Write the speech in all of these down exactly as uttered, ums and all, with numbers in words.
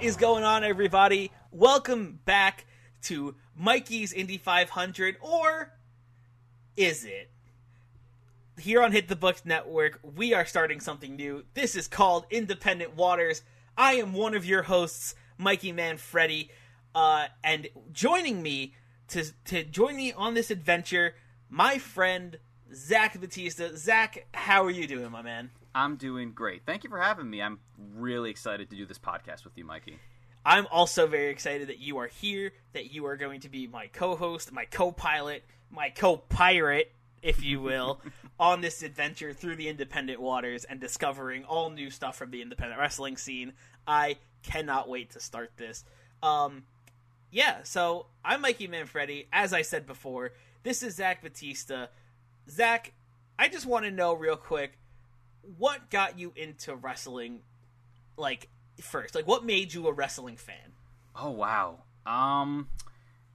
Is going on, everybody? Welcome back to Mikey's Indy five hundred, or is it? Here on Hit the Books Network, we are starting something new. This is called Independent Waters. I am one of your hosts, Mikey Manfredi, uh, and joining me to to join me on this adventure, my friend Zach Batista. Zach, how are you doing, my man? I'm doing great. Thank you for having me. I'm really excited to do this podcast with you, Mikey. I'm also very excited that you are here, that you are going to be my co-host, my co-pilot, my co-pirate, if you will, on this adventure through the independent waters and discovering all new stuff from the independent wrestling scene. I cannot wait to start this. Um, yeah, so I'm Mikey Manfredi. As I said before, this is Zach Batista. Zach, I just want to know real quick, what got you into wrestling, like, first? Like, what made you a wrestling fan? Oh, wow. Um,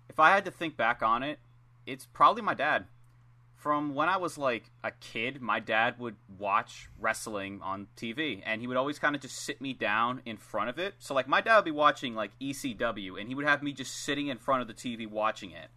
if I had to think back on it, it's probably my dad. From when I was, like, a kid, my dad would watch wrestling on T V, and he would always kind of just sit me down in front of it. So, like, my dad would be watching, like, E C W, and he would have me just sitting in front of the T V watching it.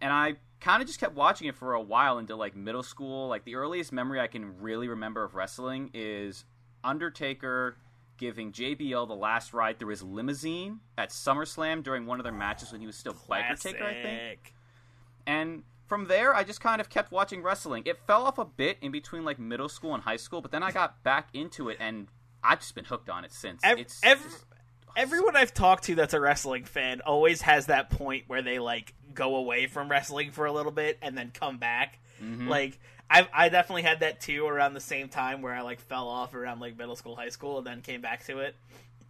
And I kind of just kept watching it for a while into, like, middle school. Like, the earliest memory I can really remember of wrestling is Undertaker giving J B L the last ride through his limousine at SummerSlam during one of their matches when he was still Classic. Biker Taker, I think. And from there, I just kind of kept watching wrestling. It fell off a bit in between, like, middle school and high school, but then I got back into it, and I've just been hooked on it since. Every, it's every, just... Everyone I've talked to that's a wrestling fan always has that point where they, like, go away from wrestling for a little bit and then come back. Mm-hmm. Like, I I definitely had that too around the same time where I, like, fell off around, like, middle school, high school, and then came back to it.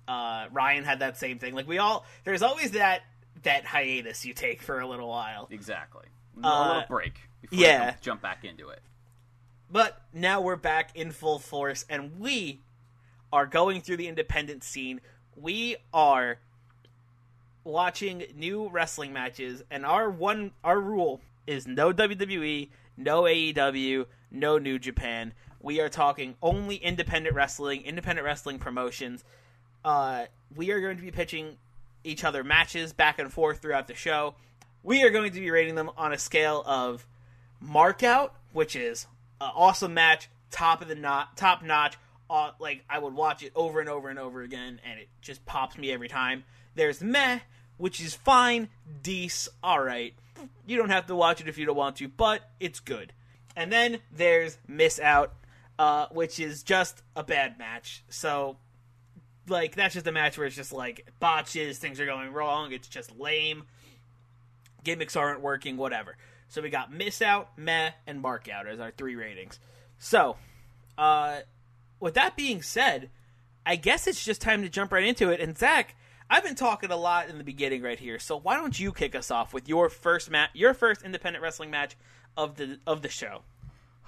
Uh, Ryan had that same thing. Like, we all... There's always that that hiatus you take for a little while. Exactly. A uh, little break before yeah. you jump back into it. But now we're back in full force, and we are going through the independent scene. We are watching new wrestling matches, and our one our rule is no W W E, no A E W, no New Japan. We are talking only independent wrestling, independent wrestling promotions. Uh, we are going to be pitching each other matches back and forth throughout the show. We are going to be rating them on a scale of mark out, which is an awesome match, top of the not top notch. Uh, like, I would watch it over and over and over again, and it just pops me every time. There's meh, which is fine, dece, alright. You don't have to watch it if you don't want to, but it's good. And then there's miss out, uh, which is just a bad match. So, like, that's just a match where it's just, like, botches, things are going wrong, it's just lame, gimmicks aren't working, whatever. So we got miss out, meh, and mark out as our three ratings. So, uh... with that being said, I guess it's just time to jump right into it. And Zach, I've been talking a lot in the beginning right here, so why don't you kick us off with your first match, your first independent wrestling match of the of the show?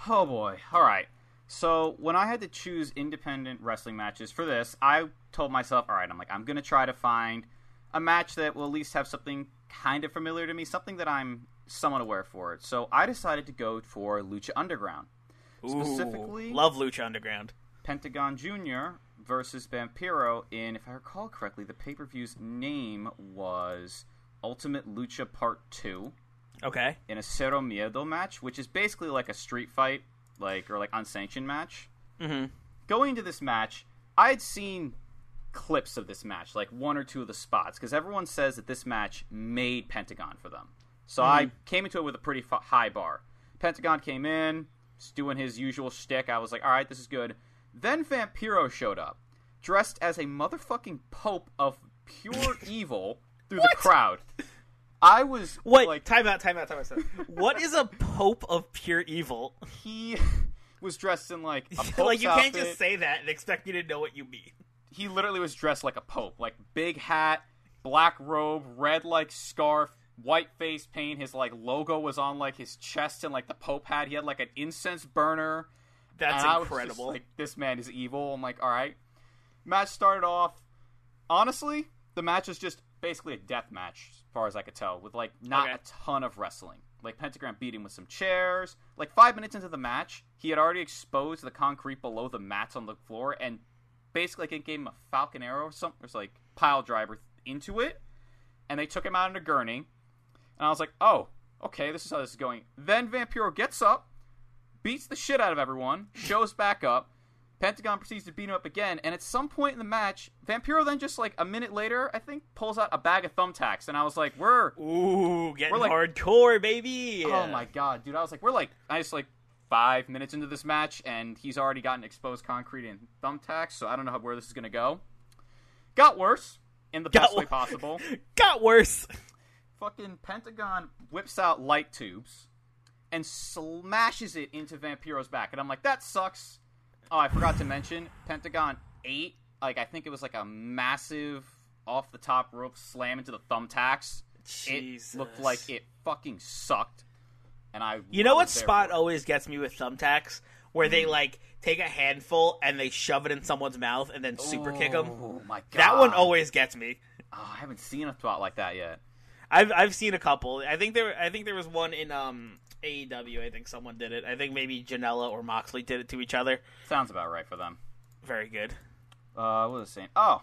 Oh boy! All right. So when I had to choose independent wrestling matches for this, I told myself, all right, I'm like, I'm gonna try to find a match that will at least have something kind of familiar to me, something that I'm somewhat aware for it. So I decided to go for Lucha Underground. Specifically, ooh, love Lucha Underground. Pentagon Junior versus Vampiro in, if I recall correctly, the pay-per-view's name was Ultimate Lucha Part Two. Okay. In a Cero Miedo match, which is basically like a street fight, like or like unsanctioned match. Mm-hmm. Going into this match, I had seen clips of this match, like one or two of the spots, because everyone says that this match made Pentagon for them. So mm. I came into it with a pretty f- high bar. Pentagon came in, doing his usual shtick. I was like, all right, this is good. Then Vampiro showed up, dressed as a motherfucking pope of pure evil through what? the crowd. I was Wait, like... time out, time out, time out. What is a pope of pure evil? He was dressed in, like, a pope's Like, you outfit. Can't just say that and expect me to know what you mean. He literally was dressed like a pope. Like, big hat, black robe, red, like, scarf, white face paint. His, like, logo was on, like, his chest and, like, the pope hat. He had, like, an incense burner. That's and incredible. I was just, like, this man is evil. I'm like, all right. Match started off. Honestly, the match is just basically a death match, as far as I could tell, with, like, not okay. a ton of wrestling. Like, Pentagram beat him with some chairs. Like, five minutes into the match, he had already exposed the concrete below the mats on the floor, and basically, like, it gave him a Falcon Arrow or something. It was, like, pile driver into it, and they took him out in a gurney. And I was like, oh, okay, this is how this is going. Then Vampiro gets up, beats the shit out of everyone, shows back up. Pentagon proceeds to beat him up again, and at some point in the match, Vampiro then just, like, a minute later, I think, pulls out a bag of thumbtacks, and I was like, we're... Ooh, getting we're like, hardcore, baby! Yeah. Oh my god, dude, I was like, we're like, I just, like, five minutes into this match, and he's already gotten exposed concrete and thumbtacks, so I don't know how, where this is gonna go. Got worse, in the got best w- way possible. Got worse! Fucking Pentagon whips out light tubes, and smashes it into Vampiro's back, and I'm like, that sucks. Oh, I forgot to mention, Pentagon eight, like, I think it was, like, a massive off-the-top rope slam into the thumbtacks. Jesus. It looked like it fucking sucked. And I You know what spot for... always gets me with thumbtacks? Where mm. they, like, take a handful and they shove it in someone's mouth and then super oh, kick them. Oh, my God. That one always gets me. Oh, I haven't seen a spot like that yet. I've I've seen a couple. I think there I think there was one in um A E W. I think someone did it. I think maybe Janela or Moxley did it to each other. Sounds about right for them. Very good. Uh, what was I saying? Oh,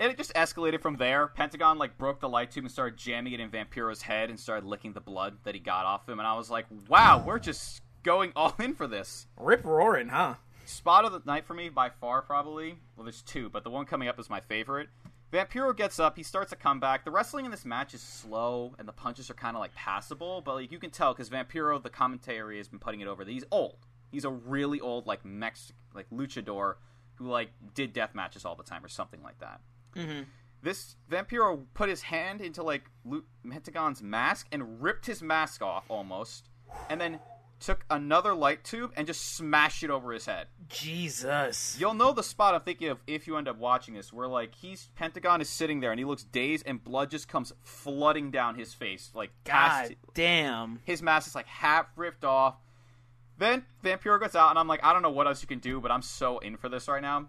and it just escalated from there. Pentagon like broke the light tube and started jamming it in Vampiro's head and started licking the blood that he got off him. And I was like, wow, we're just going all in for this. Rip roaring, huh? Spot of the night for me by far probably. Well, there's two, but the one coming up is my favorite. Vampiro gets up, he starts a comeback. The wrestling in this match is slow, and the punches are kind of, like, passable, but, like, you can tell, because Vampiro, the commentary, has been putting it over that he's old. He's a really old, like, Mexican, like, luchador who, like, did death matches all the time or something like that. Mm-hmm. This Vampiro put his hand into, like, Pentagon's mask and ripped his mask off, almost, and then took another light tube and just smashed it over his head. Jesus. You'll know the spot I'm thinking of if you end up watching this, where, like, he's Pentagon is sitting there and he looks dazed and blood just comes flooding down his face. Like, God past, damn. His mask is, like, half ripped off. Then Vampiro gets out and I'm like, I don't know what else you can do, but I'm so in for this right now.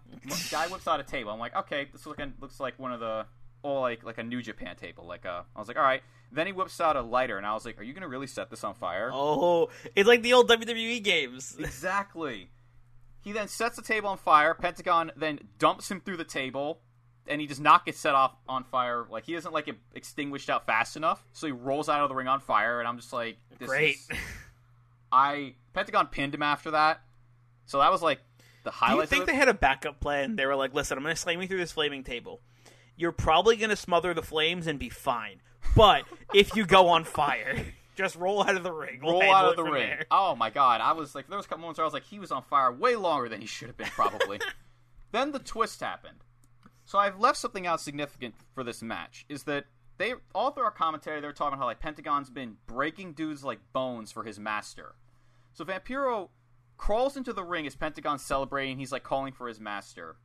Guy whips out a table. I'm like, okay, this looks like, looks like one of the... Or, like, like a New Japan table. Like, uh, I was like, all right. Then he whips out a lighter, and I was like, are you going to really set this on fire? Oh, it's like the old W W E games. Exactly. He then sets the table on fire. Pentagon then dumps him through the table, and he does not get set off on fire. Like, he doesn't, like, get extinguished out fast enough, so he rolls out of the ring on fire, and I'm just like, this Great. Is... I... Pentagon pinned him after that, so that was, like, the highlight. Do you think they had a backup plan? They were like, listen, I'm going to slam you through this flaming table. You're probably going to smother the flames and be fine. But if you go on fire, just roll out of the ring. We'll roll out of the ring. There. Oh, my God. I was like, there was a couple moments where I was like, he was on fire way longer than he should have been, probably. Then the twist happened. So I've left something out significant for this match, is that they all through our commentary, they're talking about how, like, Pentagon's been breaking dudes like bones for his master. So Vampiro crawls into the ring as Pentagon's celebrating. He's, like, calling for his master.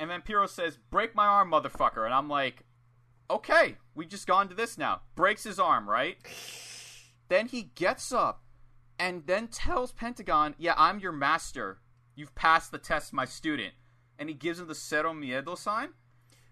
And Vampiro says, break my arm, motherfucker. And I'm like, okay, we just gone to this now. Breaks his arm, right? Then he gets up and then tells Pentagon, yeah, I'm your master. You've passed the test, my student. And he gives him the Cero Miedo sign.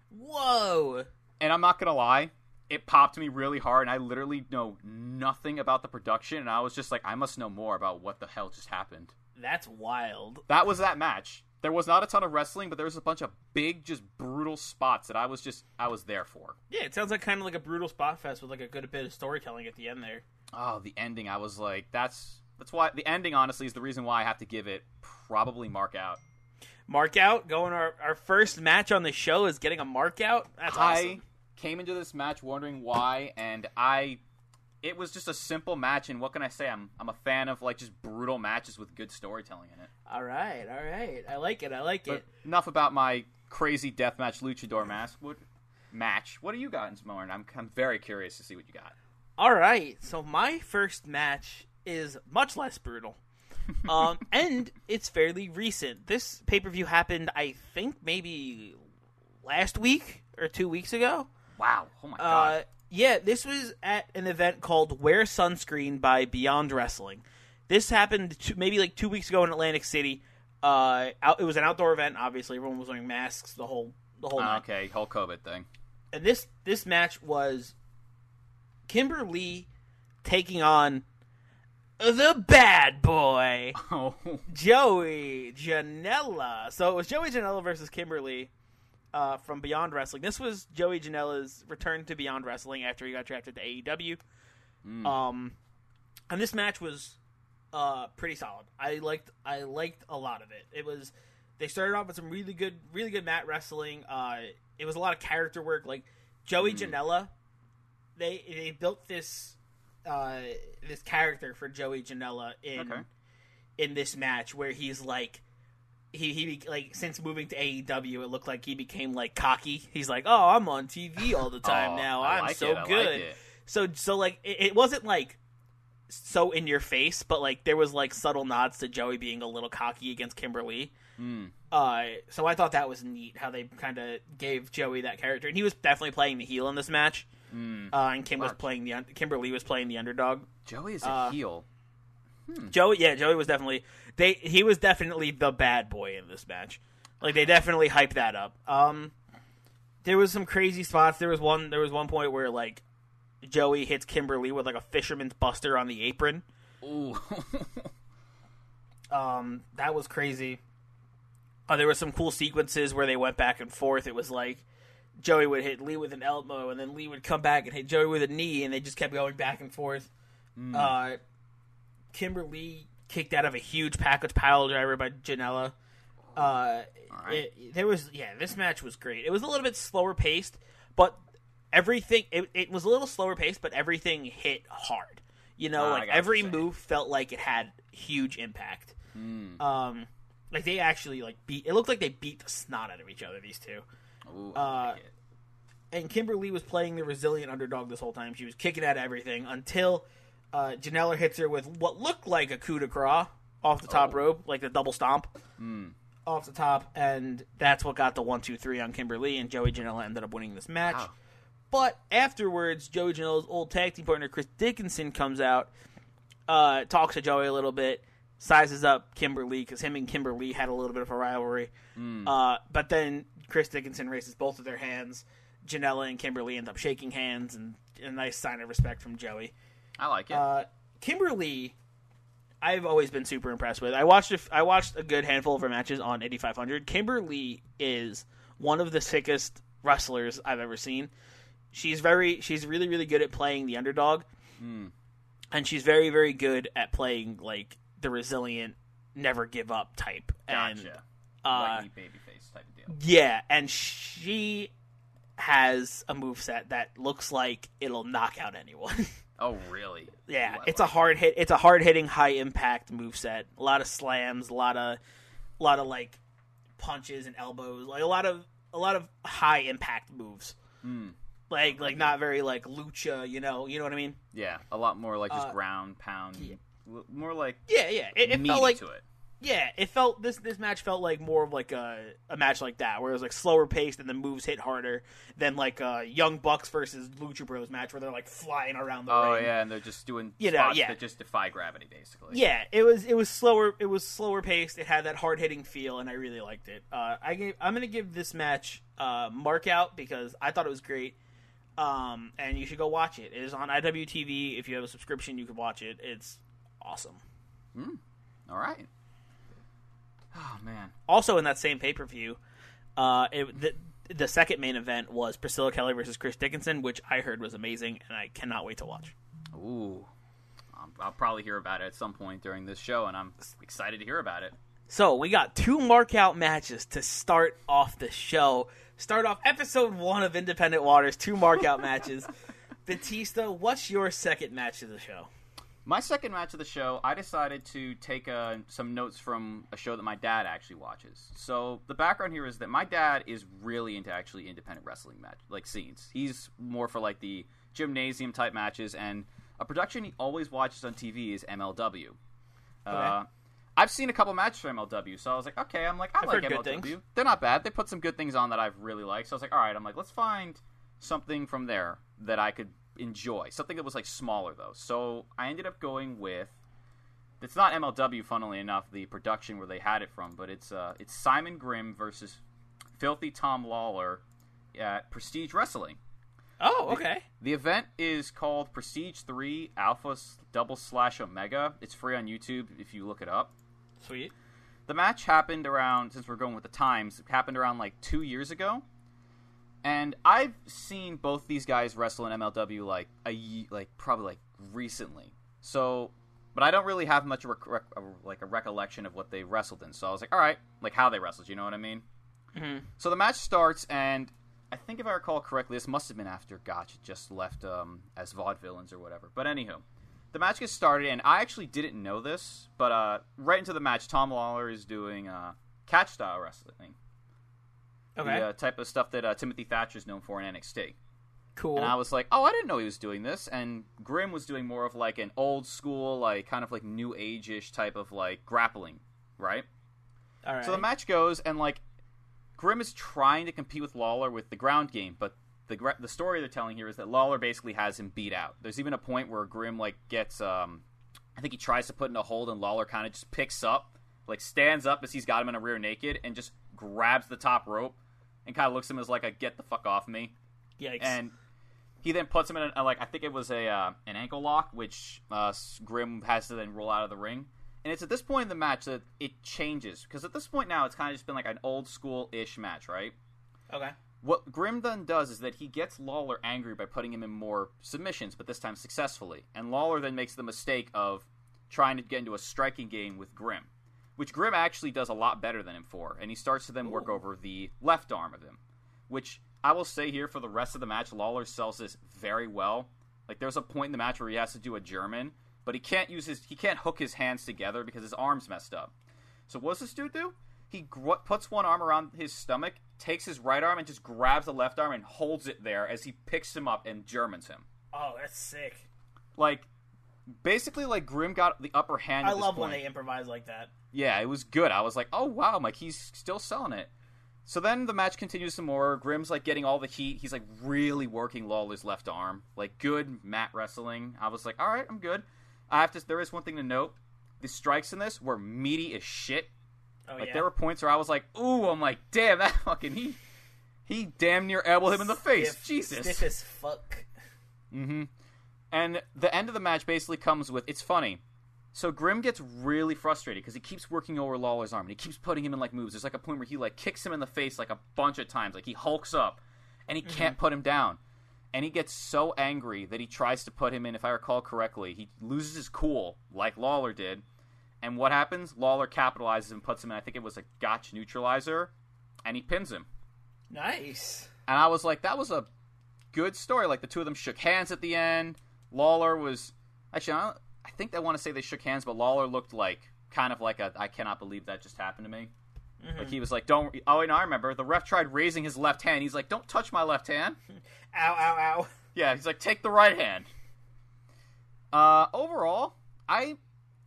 Whoa. And I'm not going to lie. It popped me really hard. And I literally know nothing about the production. And I was just like, I must know more about what the hell just happened. That's wild. That was that match. There was not a ton of wrestling, but there was a bunch of big, just brutal spots that I was just, I was there for. Yeah, it sounds like kind of like a brutal spot fest with like a good bit of storytelling at the end there. Oh, the ending, I was like, that's, that's why, the ending, honestly, is the reason why I have to give it probably mark out. Mark out? Going our, our first match on the show is getting a mark out? That's awesome. I came into this match wondering why, and I it was just a simple match, and what can I say? I'm I'm a fan of like just brutal matches with good storytelling in it. All right, all right, I like it, I like but it. Enough about my crazy deathmatch luchador mask. What match? What do you got in Samoan? I'm I'm very curious to see what you got. All right, so my first match is much less brutal, um, and it's fairly recent. This pay-per-view happened, I think, maybe last week or two weeks ago. Wow! Oh my god. Uh, Yeah, this was at an event called Wear Sunscreen by Beyond Wrestling. This happened two, maybe like two weeks ago in Atlantic City. Uh, out, it was an outdoor event, obviously. Everyone was wearing masks the whole the whole night. Okay, whole COVID thing. And this, this match was Kimberly taking on the bad boy, oh. Joey Janela. So it was Joey Janela versus Kimberly. Uh, from Beyond Wrestling. This was Joey Janela's return to Beyond Wrestling after he got drafted to A E W. Mm. Um, and this match was uh, pretty solid. I liked I liked a lot of it. It was they started off with some really good really good mat wrestling. Uh, it was a lot of character work. Like Joey mm. Janela, they they built this uh, this character for Joey Janela in okay. in this match where he's like. He he like since moving to A E W, it looked like he became like cocky. He's like, oh, I'm on T V all the time oh, now. I'm like so it, good. Like so so like it, it wasn't like so in your face, but like there was like subtle nods to Joey being a little cocky against Kimberly. Mm. Uh, so I thought that was neat how they kind of gave Joey that character, and he was definitely playing the heel in this match. Mm. Uh, and Kim Mark. was playing the Kimberly was playing the underdog. Joey is a uh, heel. Hmm. Joey, yeah, Joey was definitely they. He was definitely the bad boy in this match. Like they definitely hyped that up. Um, there was some crazy spots. There was one. There was one point where like Joey hits Kimberly with like a fisherman's buster on the apron. Ooh. um, that was crazy. Uh, there were some cool sequences where they went back and forth. It was like Joey would hit Lee with an elbow, and then Lee would come back and hit Joey with a knee, and they just kept going back and forth. Mm. Uh. Kimberly kicked out of a huge package pile driver by Janela. Uh, All right. it, there was yeah, this match was great. It was a little bit slower paced, but everything it, it was a little slower paced, but everything hit hard. You know, oh, like every move felt like it had huge impact. Mm. Um, like they actually like beat. It looked like they beat the snot out of each other. These two. Ooh, I like uh, it. And Kimberly was playing the resilient underdog this whole time. She was kicking out everything until. Uh, Janela hits her with what looked like a coup de grace off the top oh. rope, like the double stomp mm. off the top, and that's what got the one, two, three on Kimberly, and Joey Janela ended up winning this match. Wow. But afterwards, Joey Janela's old tag team partner, Chris Dickinson, comes out, uh, talks to Joey a little bit, sizes up Kimberly, because him and Kimberly had a little bit of a rivalry. Mm. Uh, but then Chris Dickinson raises both of their hands. Janela and Kimberly end up shaking hands, and a nice sign of respect from Joey. I like it. Uh, Kimberly, I've always been super impressed with. I watched a, I watched a good handful of her matches on eighty-five hundred. Kimberly is one of the sickest wrestlers I've ever seen. She's very, she's really, really good at playing the underdog, mm. and she's very, very good at playing like the resilient, never give up type. Gotcha. And uh, whitey babyface type of deal. Yeah, and she has a moveset that looks like it'll knock out anyone. Oh really? Yeah, it's a hard hit. It's a hard hitting, high impact moveset. A lot of slams, a lot of, a lot of like punches and elbows. Like a lot of a lot of high impact moves. Mm. Like like not very like lucha. You know, you know what I mean? Yeah, a lot more like just uh, ground pound. Yeah. More like yeah, yeah. It, it felt like to it. Yeah, it felt this this match felt like more of like a a match like that where it was like slower paced and the moves hit harder than like a Young Bucks versus Lucha Bros match where they're like flying around the oh, ring. Oh yeah, and they're just doing you spots know, yeah. that just defy gravity basically. Yeah, it was it was slower it was slower paced. It had that hard hitting feel, and I really liked it. Uh, I gave I'm gonna give this match uh, mark out because I thought it was great. Um, and you should go watch it. It is on I W T V. If you have a subscription, you can watch it. It's awesome. Mm. All right. Oh man! Also, in that same pay per view, uh, the the second main event was Priscilla Kelly versus Chris Dickinson, which I heard was amazing, and I cannot wait to watch. Ooh, I'll probably hear about it at some point during this show, and I'm excited to hear about it. So we got two markout matches to start off the show. Start off episode one of Independent Waters. Two markout matches. Batista, what's your second match of the show? My second match of the show, I decided to take uh, some notes from a show that my dad actually watches. So the background here is that my dad is really into actually independent wrestling match like scenes. He's more for like the gymnasium type matches, and a production he always watches on T V is M L W. Okay. Uh, I've seen a couple matches for M L W, so I was like, okay, I'm like, I I've like M L W. They're not bad. They put some good things on that I've really liked. So I was like, all right, I'm like, let's find something from there that I could enjoy, something that was like smaller though. So I ended up going with, it's not M L W, funnily enough, the production where they had it from, but it's uh it's Simon Grimm versus Filthy Tom Lawlor at Prestige Wrestling. Oh, okay. The, the event is called Prestige Three Alpha Double Slash Omega. It's free on YouTube if you look it up. Sweet. The match happened around, since we're going with the times, it happened around like two years ago. And I've seen both these guys wrestle in M L W like a like probably like recently. So, but I don't really have much of a, rec- a, like a recollection of what they wrestled in. So I was like, all right, like how they wrestled. You know what I mean? Mm-hmm. So the match starts, and I think if I recall correctly, this must have been after Gotch just left um, as Vaudevillains or whatever. But anywho, the match gets started, and I actually didn't know this, but uh, right into the match, Tom Lawlor is doing uh, catch style wrestling. Okay. The uh, type of stuff that uh, Timothy Thatcher is known for in N X T. Cool. And I was like, oh, I didn't know he was doing this. And Grimm was doing more of like an old school, like kind of like new age-ish type of like grappling, right? All right. So the match goes, and like Grimm is trying to compete with Lawlor with the ground game, but the gra- the story they're telling here is that Lawlor basically has him beat out. There's even a point where Grimm like gets, um, I think he tries to put in a hold, and Lawlor kind of just picks up, like stands up as he's got him in a rear naked, and just grabs the top rope. And kind of looks at him as like a get the fuck off me. Yikes. And he then puts him in a, like I think it was a uh, an ankle lock, which uh, Grimm has to then roll out of the ring. And it's at this point in the match that it changes, because at this point now it's kind of just been like an old school ish match, right? Okay. What Grimm then does is that he gets Lawlor angry by putting him in more submissions, but this time successfully. And Lawlor then makes the mistake of trying to get into a striking game with Grimm, which Grimm actually does a lot better than him for, and he starts to then work Ooh. over the left arm of him, which I will say here for the rest of the match, Lawlor sells this very well. Like, there's a point in the match where he has to do a German, but he can't use his, he can't hook his hands together because his arm's messed up. So what does this dude do? He gr- puts one arm around his stomach, takes his right arm, and just grabs the left arm and holds it there as he picks him up and Germans him. Oh, that's sick. Like, basically, like, Grimm got the upper hand. I at this love point. When they improvise like that. Yeah, it was good. I was like, oh, wow, Mike, he's still selling it. So then the match continues some more. Grimm's, like, getting all the heat. He's, like, really working Lawler's left arm. Like, good mat wrestling. I was like, all right, I'm good. I have to. There is one thing to note. The strikes in this were meaty as shit. Oh, like, yeah. There were points where I was like, ooh, I'm like, damn, that fucking, he, he damn near elbowed him in the face. Stiff, Jesus. Stiff as fuck. Mm-hmm. And the end of the match basically comes with, it's funny. So Grimm gets really frustrated because he keeps working over Lawler's arm, and he keeps putting him in, like, moves. There's, like, a point where he, like, kicks him in the face, like, a bunch of times. Like, he hulks up, and he mm-hmm. can't put him down. And he gets so angry that he tries to put him in, if I recall correctly. He loses his cool, like Lawlor did. And what happens? Lawlor capitalizes and puts him in, I think it was a Gotch neutralizer, and he pins him. Nice. And I was like, that was a good story. Like, the two of them shook hands at the end. Lawlor was... Actually, I don't... I think I want to say they shook hands, but Lawlor looked like, kind of like a, I cannot believe that just happened to me. Mm-hmm. Like, he was like, don't, oh, and I remember, the ref tried raising his left hand. He's like, don't touch my left hand. Ow, ow, ow. Yeah, he's like, take the right hand. Uh, overall, I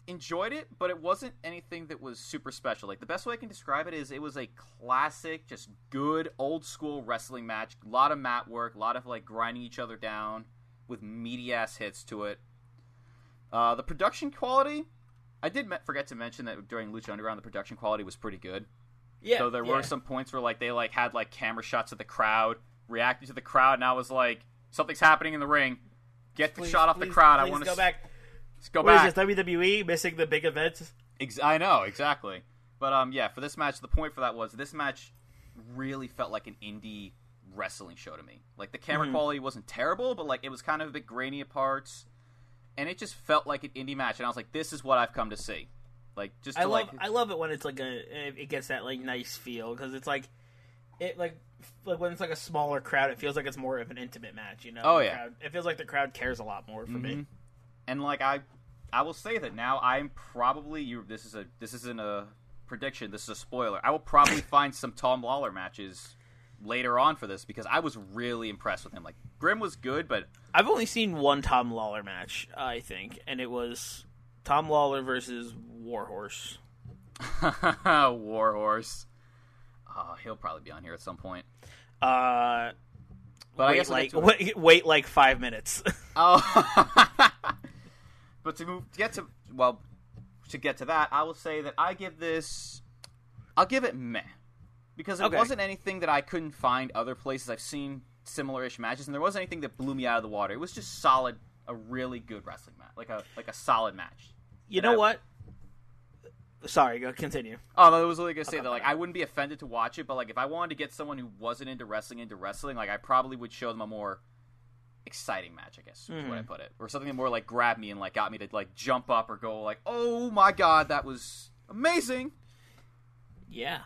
enjoyed it, but it wasn't anything that was super special. Like, the best way I can describe it is it was a classic, just good, old-school wrestling match. A lot of mat work, a lot of, like, grinding each other down with meaty-ass hits to it. Uh, the production quality, I did me- forget to mention that during Lucha Underground, the production quality was pretty good. Yeah. So there yeah. were some points where like they like had like camera shots of the crowd, reacted to the crowd, and I was like, something's happening in the ring. Get the please, shot off please, the crowd. Please I want to go s- back. Let's go what back. What is this, W W E missing the big events? Ex- I know, exactly. But um, yeah, for this match, the point for that was this match really felt like an indie wrestling show to me. Like the camera mm-hmm. quality wasn't terrible, but like it was kind of a bit grainy at parts. And it just felt like an indie match, and I was like, "This is what I've come to see." Like, just to I love, like... I love it when it's like a, it gets that like nice feel because it's like, it like like when it's like a smaller crowd, it feels like it's more of an intimate match, you know? Oh, the yeah. crowd, it feels like the crowd cares a lot more for mm-hmm. me. And like I I will say that now I'm probably you this is a this isn't a prediction, this is a spoiler. I will probably find some Tom Lawlor matches later on for this because I was really impressed with him. Like Grimm was good, but I've only seen one Tom Lawlor match, I think, and it was Tom Lawlor versus Warhorse. Warhorse. Oh, he'll probably be on here at some point. Uh, but wait, I guess like wait, wait like five minutes. Oh, but to move, get to well, to get to that, I will say that I give this, I'll give it meh. Because it okay. wasn't anything that I couldn't find other places. I've seen similar-ish matches, and there wasn't anything that blew me out of the water. It was just solid, a really good wrestling match, like a like a solid match. You and know I, what? Sorry, go continue. Oh, I was really gonna say okay. that like I wouldn't be offended to watch it, but like if I wanted to get someone who wasn't into wrestling into wrestling, like I probably would show them a more exciting match, I guess, mm. is what I put it, or something that more like grabbed me and like got me to like jump up or go like, oh my god, that was amazing. Yeah.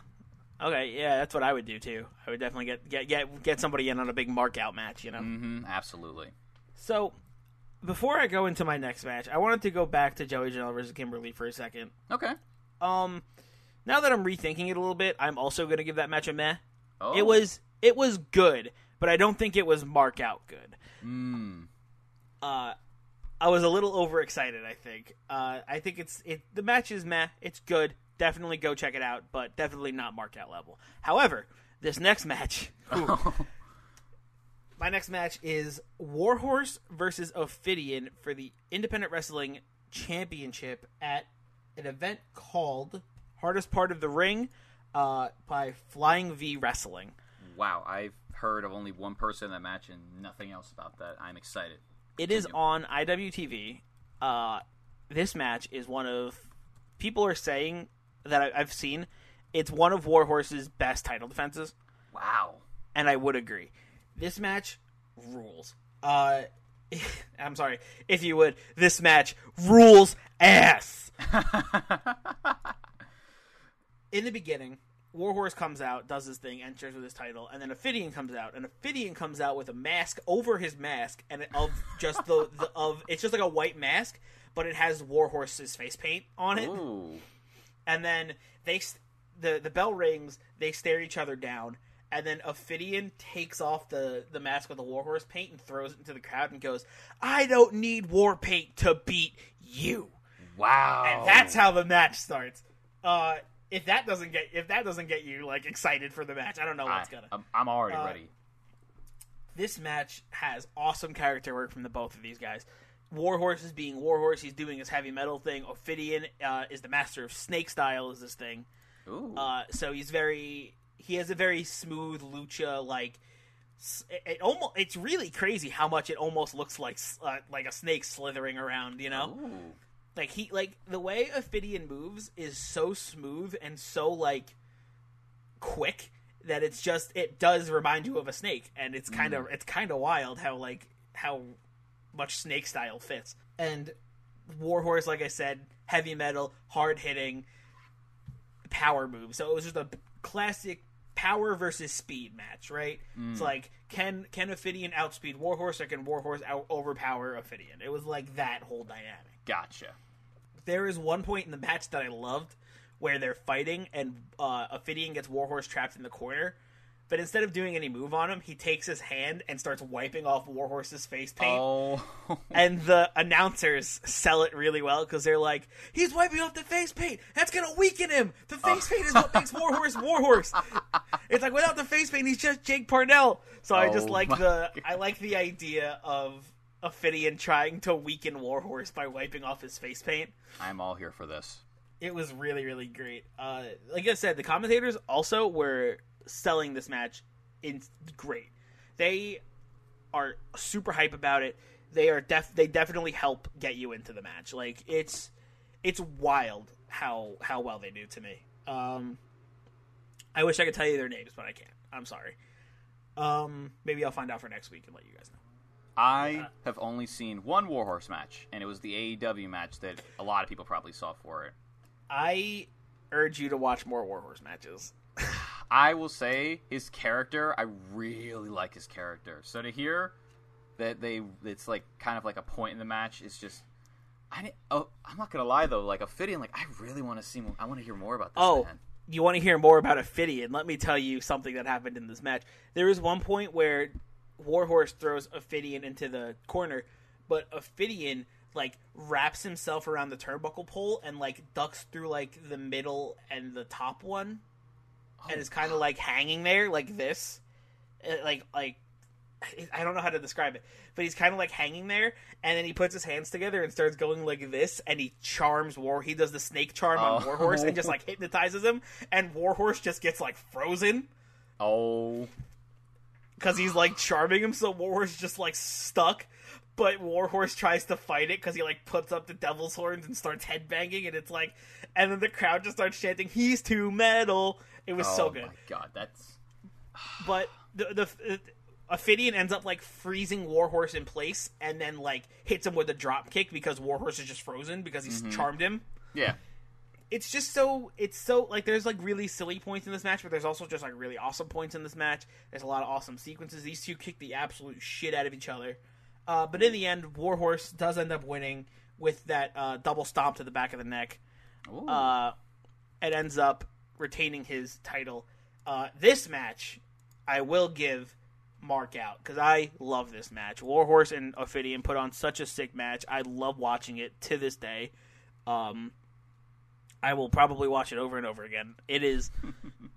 Okay, yeah, that's what I would do, too. I would definitely get get get, get somebody in on a big mark-out match, you know? Mm-hmm, absolutely. So, before I go into my next match, I wanted to go back to Joey Janela versus Kimberly for a second. Okay. Um, now that I'm rethinking it a little bit, I'm also going to give that match a meh. Oh. It was, it was good, but I don't think it was mark-out good. Mm. Uh, I was a little overexcited, I think. Uh, I think it's it the match is meh. It's good. Definitely go check it out, but definitely not mark-out level. However, this next match, ooh, my next match is Warhorse versus Ophidian for the Independent Wrestling Championship at an event called Hardest Part of the Ring uh, by Flying V Wrestling. Wow, I've heard of only one person in that match and nothing else about that. I'm excited. Continue. It is on I W T V. Uh, this match is one of people are saying that I've seen, it's one of Warhorse's best title defenses. Wow. And I would agree. This match rules. Uh, I'm sorry. If you would, this match rules ass. In the beginning, Warhorse comes out, does his thing, enters with his title, and then Ophidian comes out, and Ophidian comes out with a mask over his mask, and of just the, the of it's just like a white mask, but it has Warhorse's face paint on it. Ooh. And then they, the the bell rings. They stare each other down, and then Ophidian takes off the, the mask with the Warhorse paint and throws it into the crowd and goes, "I don't need war paint to beat you." Wow! And that's how the match starts. Uh, if that doesn't get if that doesn't get you like excited for the match, I don't know what's I, gonna. I'm, I'm already uh, ready. This match has awesome character work from the both of these guys. Warhorse is being Warhorse. He's doing his heavy metal thing. Ophidian uh, is the master of snake style, is this thing. Ooh. Uh, so he's very... He has a very smooth lucha, like... It, it almost, it's really crazy how much it almost looks like uh, like a snake slithering around, you know? Ooh. Like, he, like the way Ophidian moves is so smooth and so, like, quick that it's just... It does remind you of a snake, and it's kind of mm. it's kind of wild how, like, how... much snake style fits. And Warhorse, like I said, heavy metal, hard hitting, power move. So it was just a classic power versus speed match, right? Mm. It's like, can can Ophidian outspeed Warhorse, or can Warhorse out overpower Ophidian? It was like that whole dynamic. Gotcha. There is one point in the match that I loved where they're fighting and uh, Ophidian gets Warhorse trapped in the corner. But instead of doing any move on him, he takes his hand and starts wiping off Warhorse's face paint. Oh. And the announcers sell it really well because they're like, he's wiping off the face paint. That's going to weaken him. The face oh. paint is what makes Warhorse Warhorse. It's like, without the face paint, he's just Jake Parnell. So oh I just like the God. I like the idea of Ophidian trying to weaken Warhorse by wiping off his face paint. I'm all here for this. It was really, really great. Uh, like I said, the commentators also were selling this match in great. They are super hype about it. They are def they definitely help get you into the match. Like it's it's wild how how well they do to me. Um, I wish I could tell you their names, but I can't. I'm sorry. Um, maybe I'll find out for next week and let you guys know. I uh, have only seen one Warhorse match, and it was the A E W match that a lot of people probably saw for it. I urge you to watch more Warhorse matches. I will say his character, I really like his character. So to hear that they, it's like kind of like a point in the match, it's just, I didn't, oh, I'm not gonna lie though, like Ophidian, like I really want to see, I want to hear more about this. Oh, man. You want to hear more about Ophidian? Let me tell you something that happened in this match. There was one point where Warhorse throws Ophidian into the corner, but Ophidian like wraps himself around the turnbuckle pole and like ducks through like the middle and the top one, oh, and is kind of like hanging there like this, like like. I don't know how to describe it, but he's kind of like hanging there, and then he puts his hands together and starts going like this, and he charms War. He does the snake charm oh. on Warhorse and just like hypnotizes him, and Warhorse just gets like frozen. Oh, because he's like charming him, so Warhorse just like stuck. But Warhorse tries to fight it because he like puts up the devil's horns and starts headbanging, and it's like, and then the crowd just starts chanting, "He's too metal." It was oh, so good. Oh my god, that's. But the the. the Ophidian ends up, like, freezing Warhorse in place and then, like, hits him with a drop kick because Warhorse is just frozen because he's mm-hmm. charmed him. Yeah. It's just so, it's so, like, there's, like, really silly points in this match, but there's also just, like, really awesome points in this match. There's a lot of awesome sequences. These two kick the absolute shit out of each other. Uh, but in the end, Warhorse does end up winning with that uh, double stomp to the back of the neck. Ooh. Uh, it ends up retaining his title. Uh, this match, I will give... mark out, because I love this match. Warhorse and Ophidian put on such a sick match. I love watching it to this day. Um, I will probably watch it over and over again. It is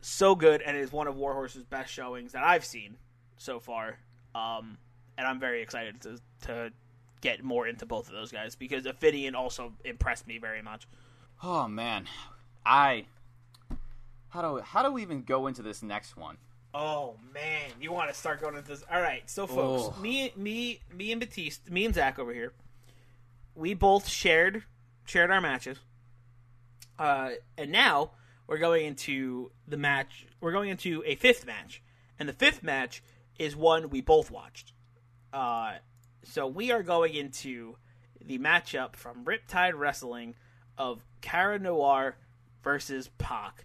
so good, and it is one of Warhorse's best showings that I've seen so far. Um, and I'm very excited to, to get more into both of those guys, because Ophidian also impressed me very much. Oh, man. I... How do, how do we even go into this next one? Oh man, you want to start going into this? All right, so folks, oh. me, me, me, and Batista, me and Zach over here, we both shared shared our matches, uh, and now we're going into the match. We're going into a fifth match, and the fifth match is one we both watched. Uh, so we are going into the matchup from Riptide Wrestling of Cara Noir versus Pac.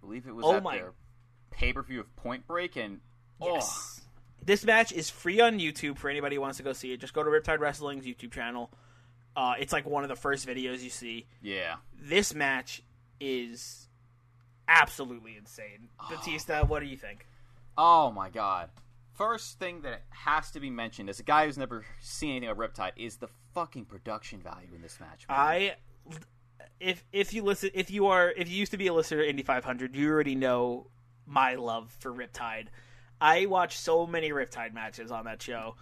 I believe it was oh, at my- there. pay-per-view of Point Break, and oh. yes, this match is free on YouTube for anybody who wants to go see it. Just go to Riptide Wrestling's YouTube channel. Uh, it's like one of the first videos you see. Yeah, this match is absolutely insane. Oh. Batista, what do you think? Oh my god! First thing that has to be mentioned as a guy who's never seen anything about Riptide is the fucking production value in this match. Man. I. If if you listen, if you are, if you used to be a listener to Indy five hundred, you already know my love for Riptide. I watch so many Riptide matches on that show.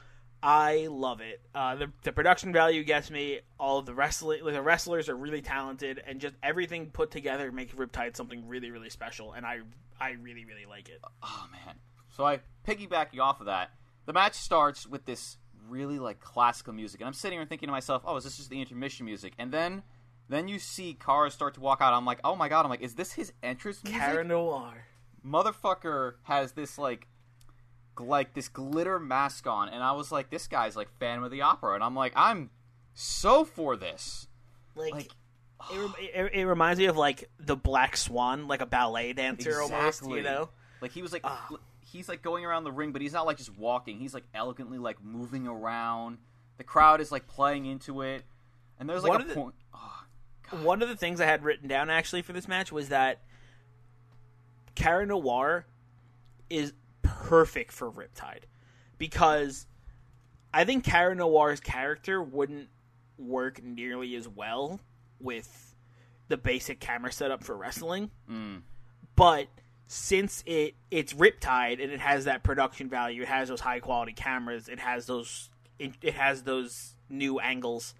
I love it. Uh, the, the production value gets me. All of the wrestling, like the wrestlers are really talented, and just everything put together makes Riptide something really, really special. And I, I really, really like it. Oh man! So I piggybacking off of that, the match starts with this really like classical music, and I'm sitting here thinking to myself, "Oh, is this just the intermission music?" And then, then you see Cara start to walk out. I'm like, "Oh my god!" I'm like, "Is this his entrance music?" Cara Noir. Motherfucker has this like like this glitter mask on, and I was like, this guy's like Phantom of the Opera, and I'm like, I'm so for this. Like, like it, it, it reminds me of like the Black Swan, like a ballet dancer exactly. almost, you know? Like he was like uh, he's like going around the ring, but he's not like just walking. He's like elegantly like moving around. The crowd is like playing into it, and there's like a the, point. Oh, God. One of the things I had written down actually for this match was that Cara Noir is perfect for Riptide, because I think Cara Noir's character wouldn't work nearly as well with the basic camera setup for wrestling. Mm. But since it it's Riptide and it has that production value, it has those high quality cameras, it has those it, it has those new angles.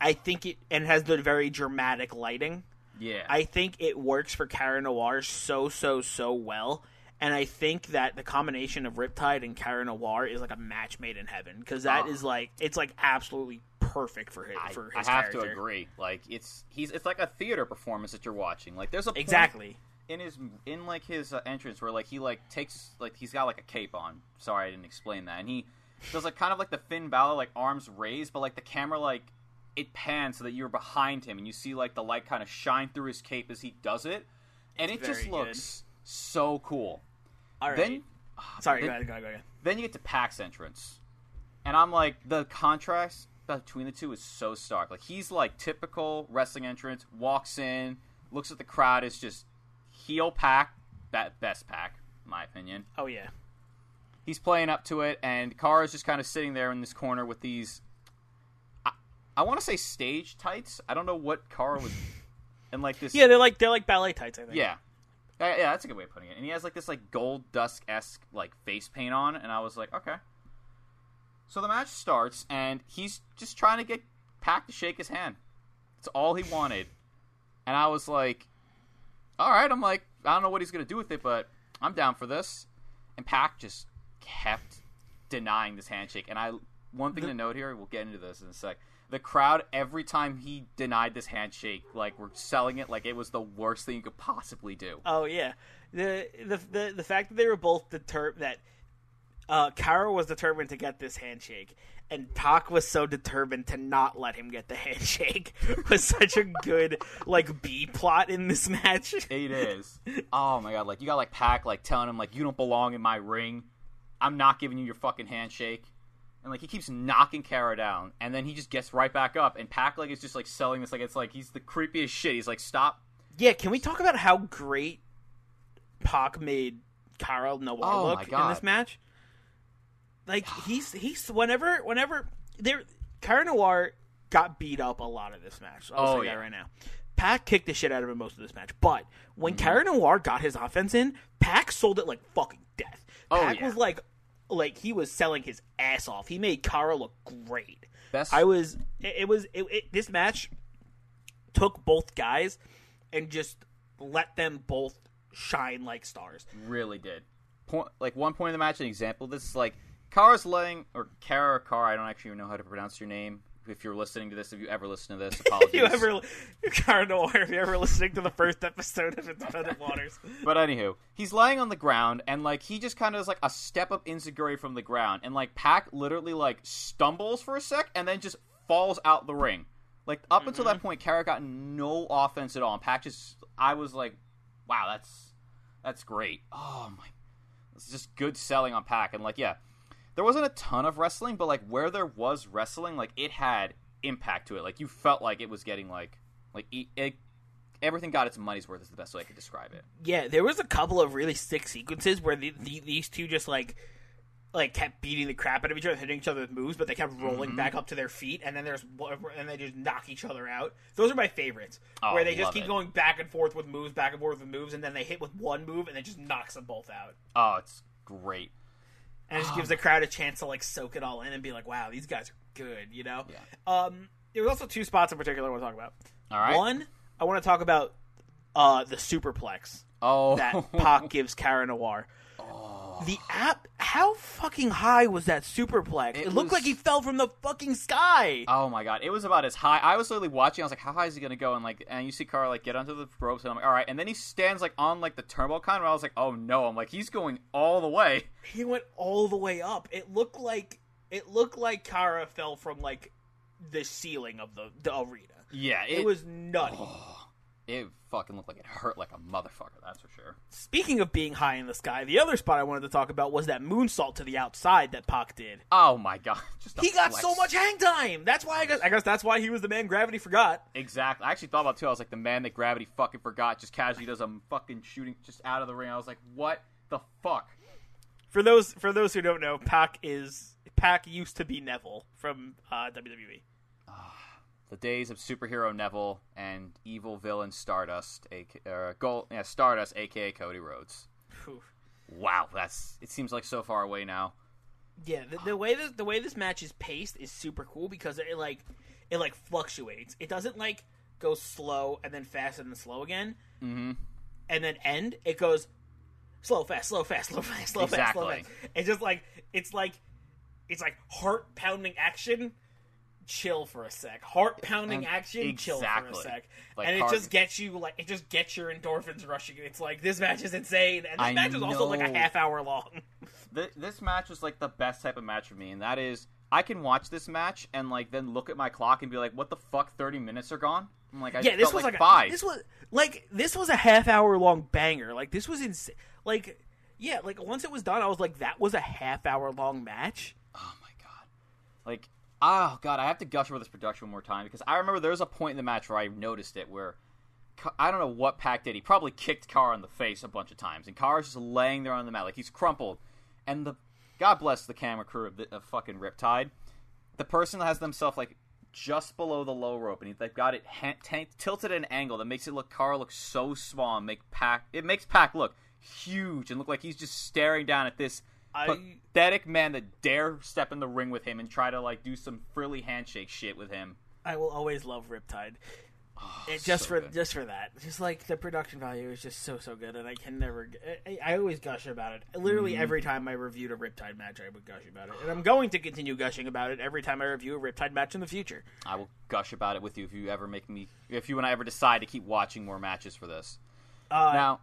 I think it and it has the very dramatic lighting. Yeah, I think it works for Cara Noir so, so, so well. And I think that the combination of Riptide and Cara Noir is like a match made in heaven. Because that uh, is like, it's like absolutely perfect for his I, for his I have character. To agree. Like, it's he's it's like a theater performance that you're watching. Like, there's a point exactly. in, his, in like his uh, entrance where like he like takes, like he's got like a cape on. Sorry, I didn't explain that. And he does like kind of like the Finn Balor, like arms raised, but like the camera like it pans so that you're behind him and you see like the light kind of shine through his cape as he does it, and it's it just looks good. so cool. All right. Then, Sorry, then, go ahead, go ahead, go ahead. Then you get to Pac's entrance. And I'm like, the contrast between the two is so stark. Like, he's like typical wrestling entrance, walks in, looks at the crowd, it's just heel Pac, best Pac, in my opinion. Oh, yeah. He's playing up to it, and Cara's just kind of sitting there in this corner with these, I, I want to say stage tights. I don't know what Cara was, and like this. Yeah, they're like they're like ballet tights, I think. Yeah. Yeah, that's a good way of putting it. And he has, like, this, like, gold dusk-esque, like, face paint on. And I was like, okay. So the match starts, and he's just trying to get Pac to shake his hand. It's all he wanted. And I was like, all right. I'm like, I don't know what he's going to do with it, but I'm down for this. And Pac just kept denying this handshake. And I one thing to note here, we'll get into this in a sec. The crowd, every time he denied this handshake, like, we're selling it like it was the worst thing you could possibly do. Oh, yeah. The the the, the fact that they were both determined, that uh, Cara was determined to get this handshake, and Pac was so determined to not let him get the handshake, was such a good, like, B-plot in this match. It is. Oh, my God. Like, you got, like, Pac, like, telling him, like, you don't belong in my ring. I'm not giving you your fucking handshake. And, like, he keeps knocking Cara down, and then he just gets right back up. And Pac, like, is just, like, selling this. Like, it's, like, he's the creepiest shit. He's, like, stop. Yeah, can we talk about how great Pac made Cara Noir oh look in this match? Like, he's, he's, whenever, whenever, there, Cara Noir got beat up a lot of this match. I'll oh, say yeah. that right now. Pac kicked the shit out of him most of this match. But when mm-hmm. Cara Noir got his offense in, Pac sold it like fucking death. Oh, Pac yeah. was, like, Like, he was selling his ass off. He made Cara look great. Best. I was... It, it was... It, it, this match took both guys and just let them both shine like stars. Really did. Point, like, one point of the match, an example of this is, like, Kara's letting... Or Cara, Cara, I don't actually even know how to pronounce your name. If you're listening to this, if you ever listen to this, apologies. If you ever... Cara Noir, if you're ever listening to the first episode of Independent Waters. But anywho, he's lying on the ground, and, like, he just kind of is, like, a step up insiguri from the ground. And, like, Pac literally, like, stumbles for a sec, and then just falls out the ring. Like, up mm-hmm. until that point, Cara got no offense at all. And Pac just... I was like, wow, that's... That's great. Oh, my... It's just good selling on Pac. And, like, yeah... There wasn't a ton of wrestling, but, like, where there was wrestling, like, it had impact to it. Like, you felt like it was getting, like, like it, it, everything got its money's worth is the best way I could describe it. Yeah, there was a couple of really sick sequences where the, the, these two just, like, like kept beating the crap out of each other, hitting each other with moves, but they kept rolling mm-hmm. back up to their feet, and then there's and they just knock each other out. Those are my favorites, oh, where they just keep it. going back and forth with moves, back and forth with moves, and then they hit with one move, and it just knocks them both out. Oh, it's great. And it just gives the crowd a chance to, like, soak it all in and be like, wow, these guys are good, you know? Yeah. Um, there was also two spots in particular I want to talk about. All right. One, I want to talk about uh, the superplex oh. that Pac gives Cara Noir. Oh. The app, how fucking high was that superplex? It, it looked was... like he fell from the fucking sky. Oh, my God. It was about as high. I was literally watching. I was like, how high is he going to go? And, like, and you see Cara, like, get onto the ropes. And I'm like, all right. And then he stands, like, on, like, the turnbuckle. And I was like, oh, no. I'm like, he's going all the way. He went all the way up. It looked like, it looked like Cara fell from, like, the ceiling of the, the arena. Yeah. It, it was nutty. Oh. It fucking looked like it hurt like a motherfucker, that's for sure. Speaking of being high in the sky, the other spot I wanted to talk about was that moonsault to the outside that Pac did. Oh, my God. Just he flex. got so much hang time. That's why I guess, I guess that's why he was the man gravity forgot. Exactly. I actually thought about, too. I was like, the man that gravity fucking forgot just casually does a fucking shooting just out of the ring. I was like, what the fuck? For those for those who don't know, Pac is Pac used to be Neville from uh, W W E. The days of superhero Neville and evil villain Stardust, aka, uh, Gold, yeah, Stardust, aka Cody Rhodes. Whew. Wow, that's it seems like so far away now. Yeah, the, the way this, the way this match is paced is super cool because it like it like fluctuates. It doesn't like go slow and then fast and then slow again, mm-hmm. and then end. It goes slow, fast, slow, fast, slow, fast, slow, exactly. fast, slow, fast. It's just like it's like it's like heart pounding action. Chill for a sec. Heart pounding action. Exactly. Chill for a sec, like and it heart... just gets you like it just gets your endorphins rushing. It's like this match is insane, and this I match is know. also like a half hour long. Th- this match was like the best type of match for me, and that is I can watch this match and like then look at my clock and be like, "What the fuck? thirty minutes are gone." I'm like, I yeah, this was like, like five. A, this was like this was a half hour long banger. Like this was insane. Like yeah, like once it was done, I was like, that was a half hour long match. Oh my god! Like oh god, I have to gush over this production one more time because I remember there was a point in the match where I noticed it where I don't know what Pac did. He probably kicked Cara in the face a bunch of times, and Cara's just laying there on the mat like he's crumpled. And the God bless the camera crew of, the, of fucking Riptide. The person has themselves like just below the low rope, and they've got it ha- t- tilted at an angle that makes it look Cara look so small. And make Pac it makes Pac look huge and look like he's just staring down at this I... pathetic man that dare step in the ring with him and try to like do some frilly handshake shit with him. I will always love Riptide. Oh, it just so for good. just for that, just like the production value is just so so good, and I can never. I, I always gush about it. Literally mm. every time I reviewed a Riptide match, I would gush about it, and I'm going to continue gushing about it every time I review a Riptide match in the future. I will gush about it with you if you ever make me, if you and I ever decide to keep watching more matches for this. Uh, now,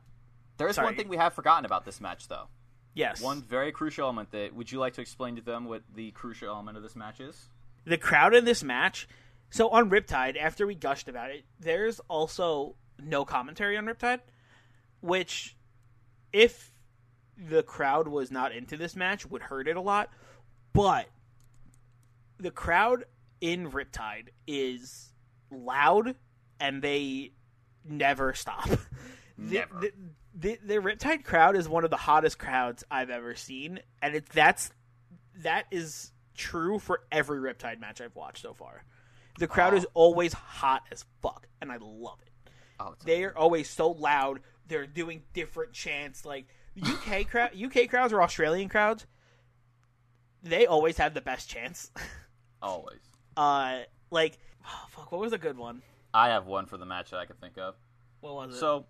there is sorry. one thing we have forgotten about this match, though. Yes, one very crucial element. That would you like to explain to them what the crucial element of this match is? The crowd in this match. So on Riptide, after we gushed about it, there's also no commentary on Riptide, which, if the crowd was not into this match, would hurt it a lot. But the crowd in Riptide is loud, and they never stop. Never. The, the, the, the Riptide crowd is one of the hottest crowds I've ever seen, and it, that's that is true for every Riptide match I've watched so far. The crowd oh. is always hot as fuck, and I love it. Oh, they are always so loud. They're doing different chants. Like U K crowd, U K crowds or Australian crowds, they always have the best chants. Always. Uh, like, oh, fuck. What was a good one? I have one for the match that I can think of. What was it? So,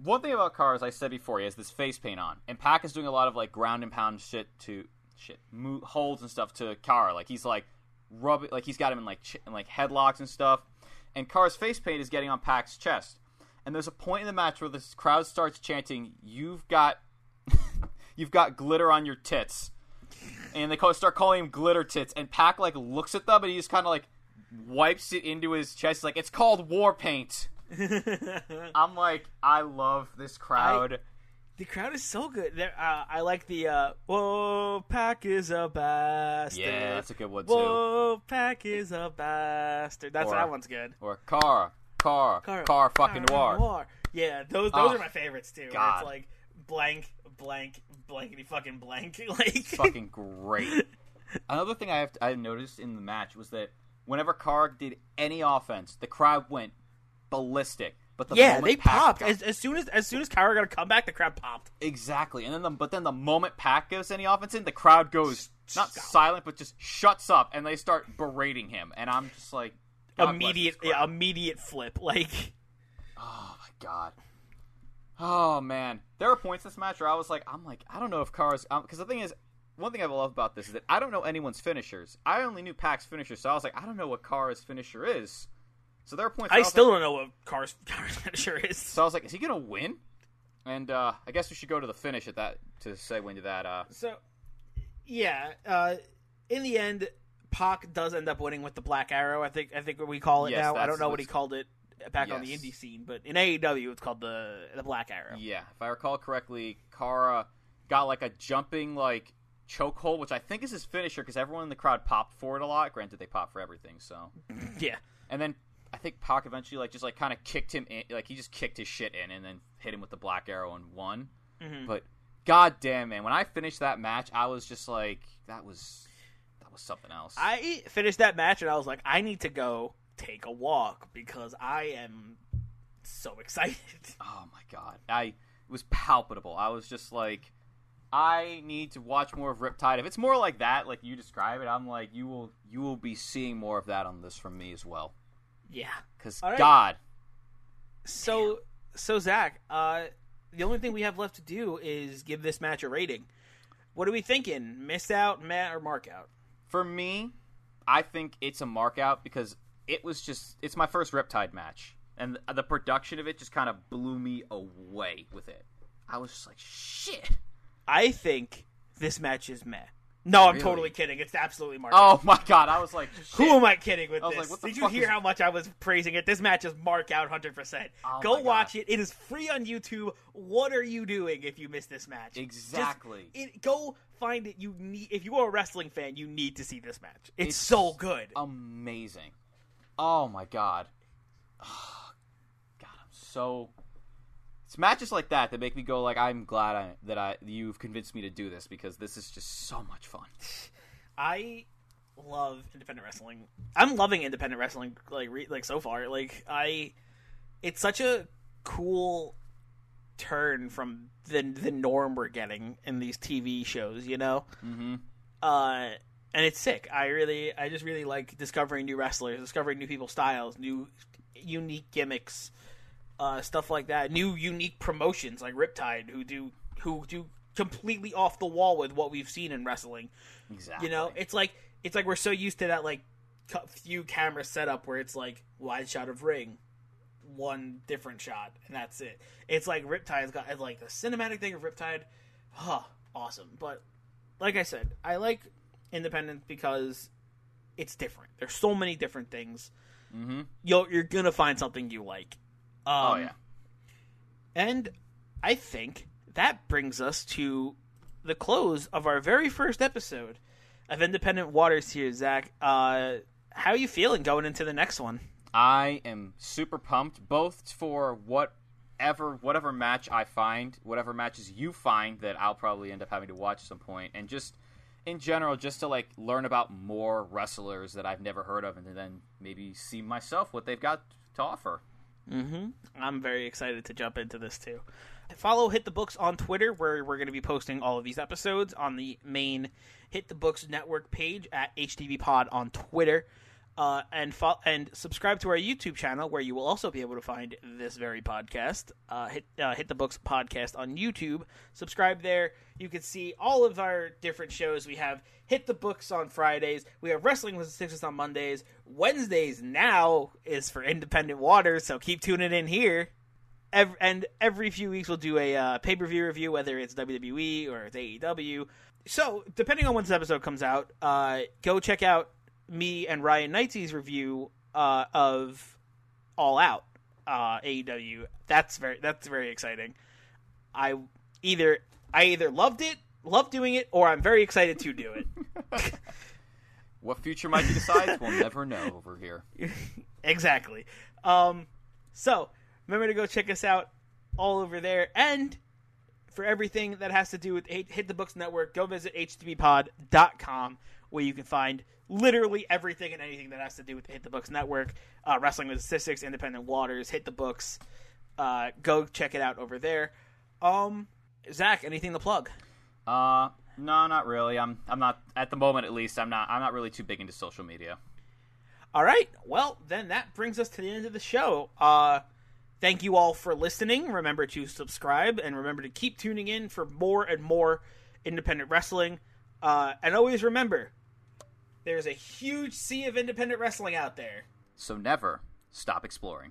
one thing about Cara, as I said before, he has this face paint on, and Pac is doing a lot of like ground and pound shit to shit mo- holds and stuff to Cara. Like he's like. Rub it, like he's got him in like ch- in like headlocks and stuff, and Cara's face paint is getting on Pac's chest. And there's a point in the match where this crowd starts chanting, "You've got, you've got glitter on your tits," and they call, start calling him glitter tits. And Pac like looks at them, and he just kind of like wipes it into his chest, like it's called war paint. I'm like, I love this crowd. I, the crowd is so good. Uh, I like the, uh, whoa, Pac is a bastard. Yeah, that's a good one, too. Whoa, Pac is a bastard. That's or, that one's good. Or Cara, Cara, Cara, Cara fucking Noir. Noir. Yeah, those those oh, are my favorites, too. God. It's like blank, blank, blankety fucking blank. Like it's fucking great. Another thing I have to, I noticed in the match was that whenever Cara did any offense, the crowd went ballistic. But the yeah, they Pac popped got... as, as soon as as soon as Cara got a comeback. The crowd popped exactly, and then the, but then the moment Pac gives any offense in, the crowd goes not Stop. silent, but just shuts up, and they start berating him. And I'm just like, God immediate, yeah, immediate flip. Like, oh my god, oh man, there are points in this match where I was like, I'm like, I don't know if Cara's because the thing is, one thing I love about this is that I don't know anyone's finishers. I only knew Pac's finisher, so I was like, I don't know what Cara's finisher is. So there are points. I still like, don't know what Cara's finisher is. So I was like, is he gonna win? And uh, I guess we should go to the finish at that to segue into that. Uh... So, yeah, uh, in the end, Pac does end up winning with the Black Arrow. I think I think what we call it yes, now. I don't know what he called it back yes. on the indie scene, but in A E W, it's called the the Black Arrow. Yeah, if I recall correctly, Cara got like a jumping like chokehold, which I think is his finisher because everyone in the crowd popped for it a lot. Granted, they popped for everything. So yeah, and then. I think Pac eventually, like, just, like, kind of kicked him in. Like, he just kicked his shit in and then hit him with the Black Arrow and won. Mm-hmm. But, goddamn, man, when I finished that match, I was just like, that was that was something else. I finished that match, and I was like, I need to go take a walk because I am so excited. Oh, my God. I it was palpable. I was just like, I need to watch more of Riptide. If it's more like that, like you describe it, I'm like, you will you will be seeing more of that on this from me as well. Yeah, because right. God. So, Damn. so Zach, uh, the only thing we have left to do is give this match a rating. What are we thinking? Miss out, meh, or mark out? For me, I think it's a mark out because it was just—it's my first Riptide match, and the production of it just kind of blew me away with it. I was just like, shit. I think this match is meh. No, I'm really? totally kidding. It's absolutely marked out. Oh my god, I was like, shit. Who am I kidding with I this? Like, what the Did fuck you hear is... how much I was praising it? This match is marked out one hundred percent. Oh Go watch god. it. It is free on YouTube. What are you doing if you miss this match? Exactly. Just, it, go find it. You need if you are a wrestling fan, you need to see this match. It's, it's so good. Amazing. Oh my god. Oh, god, I'm so. It's matches like that that make me go like, I'm glad I, that I you've convinced me to do this because this is just so much fun. I love independent wrestling. I'm loving independent wrestling like re, like so far. Like I, it's such a cool turn from the the norm we're getting in these T V shows, you know. Mm-hmm. Uh, and it's sick. I really, I just really like discovering new wrestlers, discovering new people's styles, new unique gimmicks. Uh, stuff like that, new unique promotions like Riptide, who do who do completely off the wall with what we've seen in wrestling. Exactly. You know, it's like it's like we're so used to that like few camera setup where it's like wide shot of ring, one different shot, and that's it. It's like Riptide's got like the cinematic thing of Riptide, huh? Awesome. But like I said, I like independent because it's different. There's so many different things. Mm-hmm. You're you're gonna find something you like. Um, oh, yeah. And I think that brings us to the close of our very first episode of Independent Waters here, Zach. Uh, how are you feeling going into the next one? I am super pumped, both for whatever, whatever match I find, whatever matches you find that I'll probably end up having to watch at some point, and just in general, just to like learn about more wrestlers that I've never heard of, and then maybe see myself what they've got to offer. Mm-hmm. I'm very excited to jump into this too. Follow Hit the Books on Twitter, where we're going to be posting all of these episodes on the main Hit the Books Network page at H D B Pod on Twitter, uh, and fo- and subscribe to our YouTube channel, where you will also be able to find this very podcast. Uh, hit uh, Hit the Books podcast on YouTube. Subscribe there. You can see all of our different shows. We have Hit the Books on Fridays. We have Wrestling with the Sixes on Mondays. Wednesdays now is for Independent Waters, so keep tuning in here. Every, and every few weeks we'll do a uh, pay-per-view review, whether it's W W E or it's A E W. So, depending on when this episode comes out, uh, go check out me and Ryan Knightsy's review uh, of All Out uh, A E W. That's very that's very exciting. I either... I either loved it, loved doing it, or I'm very excited to do it. What future Mikey decides, we'll never know over here. Exactly. Um, so, remember to go check us out all over there. And for everything that has to do with Hit the Books Network, go visit H D B pod dot com, where you can find literally everything and anything that has to do with Hit the Books Network. Uh, Wrestling with Statistics, Independent Waters, Hit the Books. Uh, go check it out over there. Um... Zach, anything to plug? Uh, no, not really. I'm, I'm not at the moment. At least I'm not. I'm not really too big into social media. All right. Well, then that brings us to the end of the show. Uh, thank you all for listening. Remember to subscribe and remember to keep tuning in for more and more independent wrestling. Uh, and always remember, there's a huge sea of independent wrestling out there. So never stop exploring.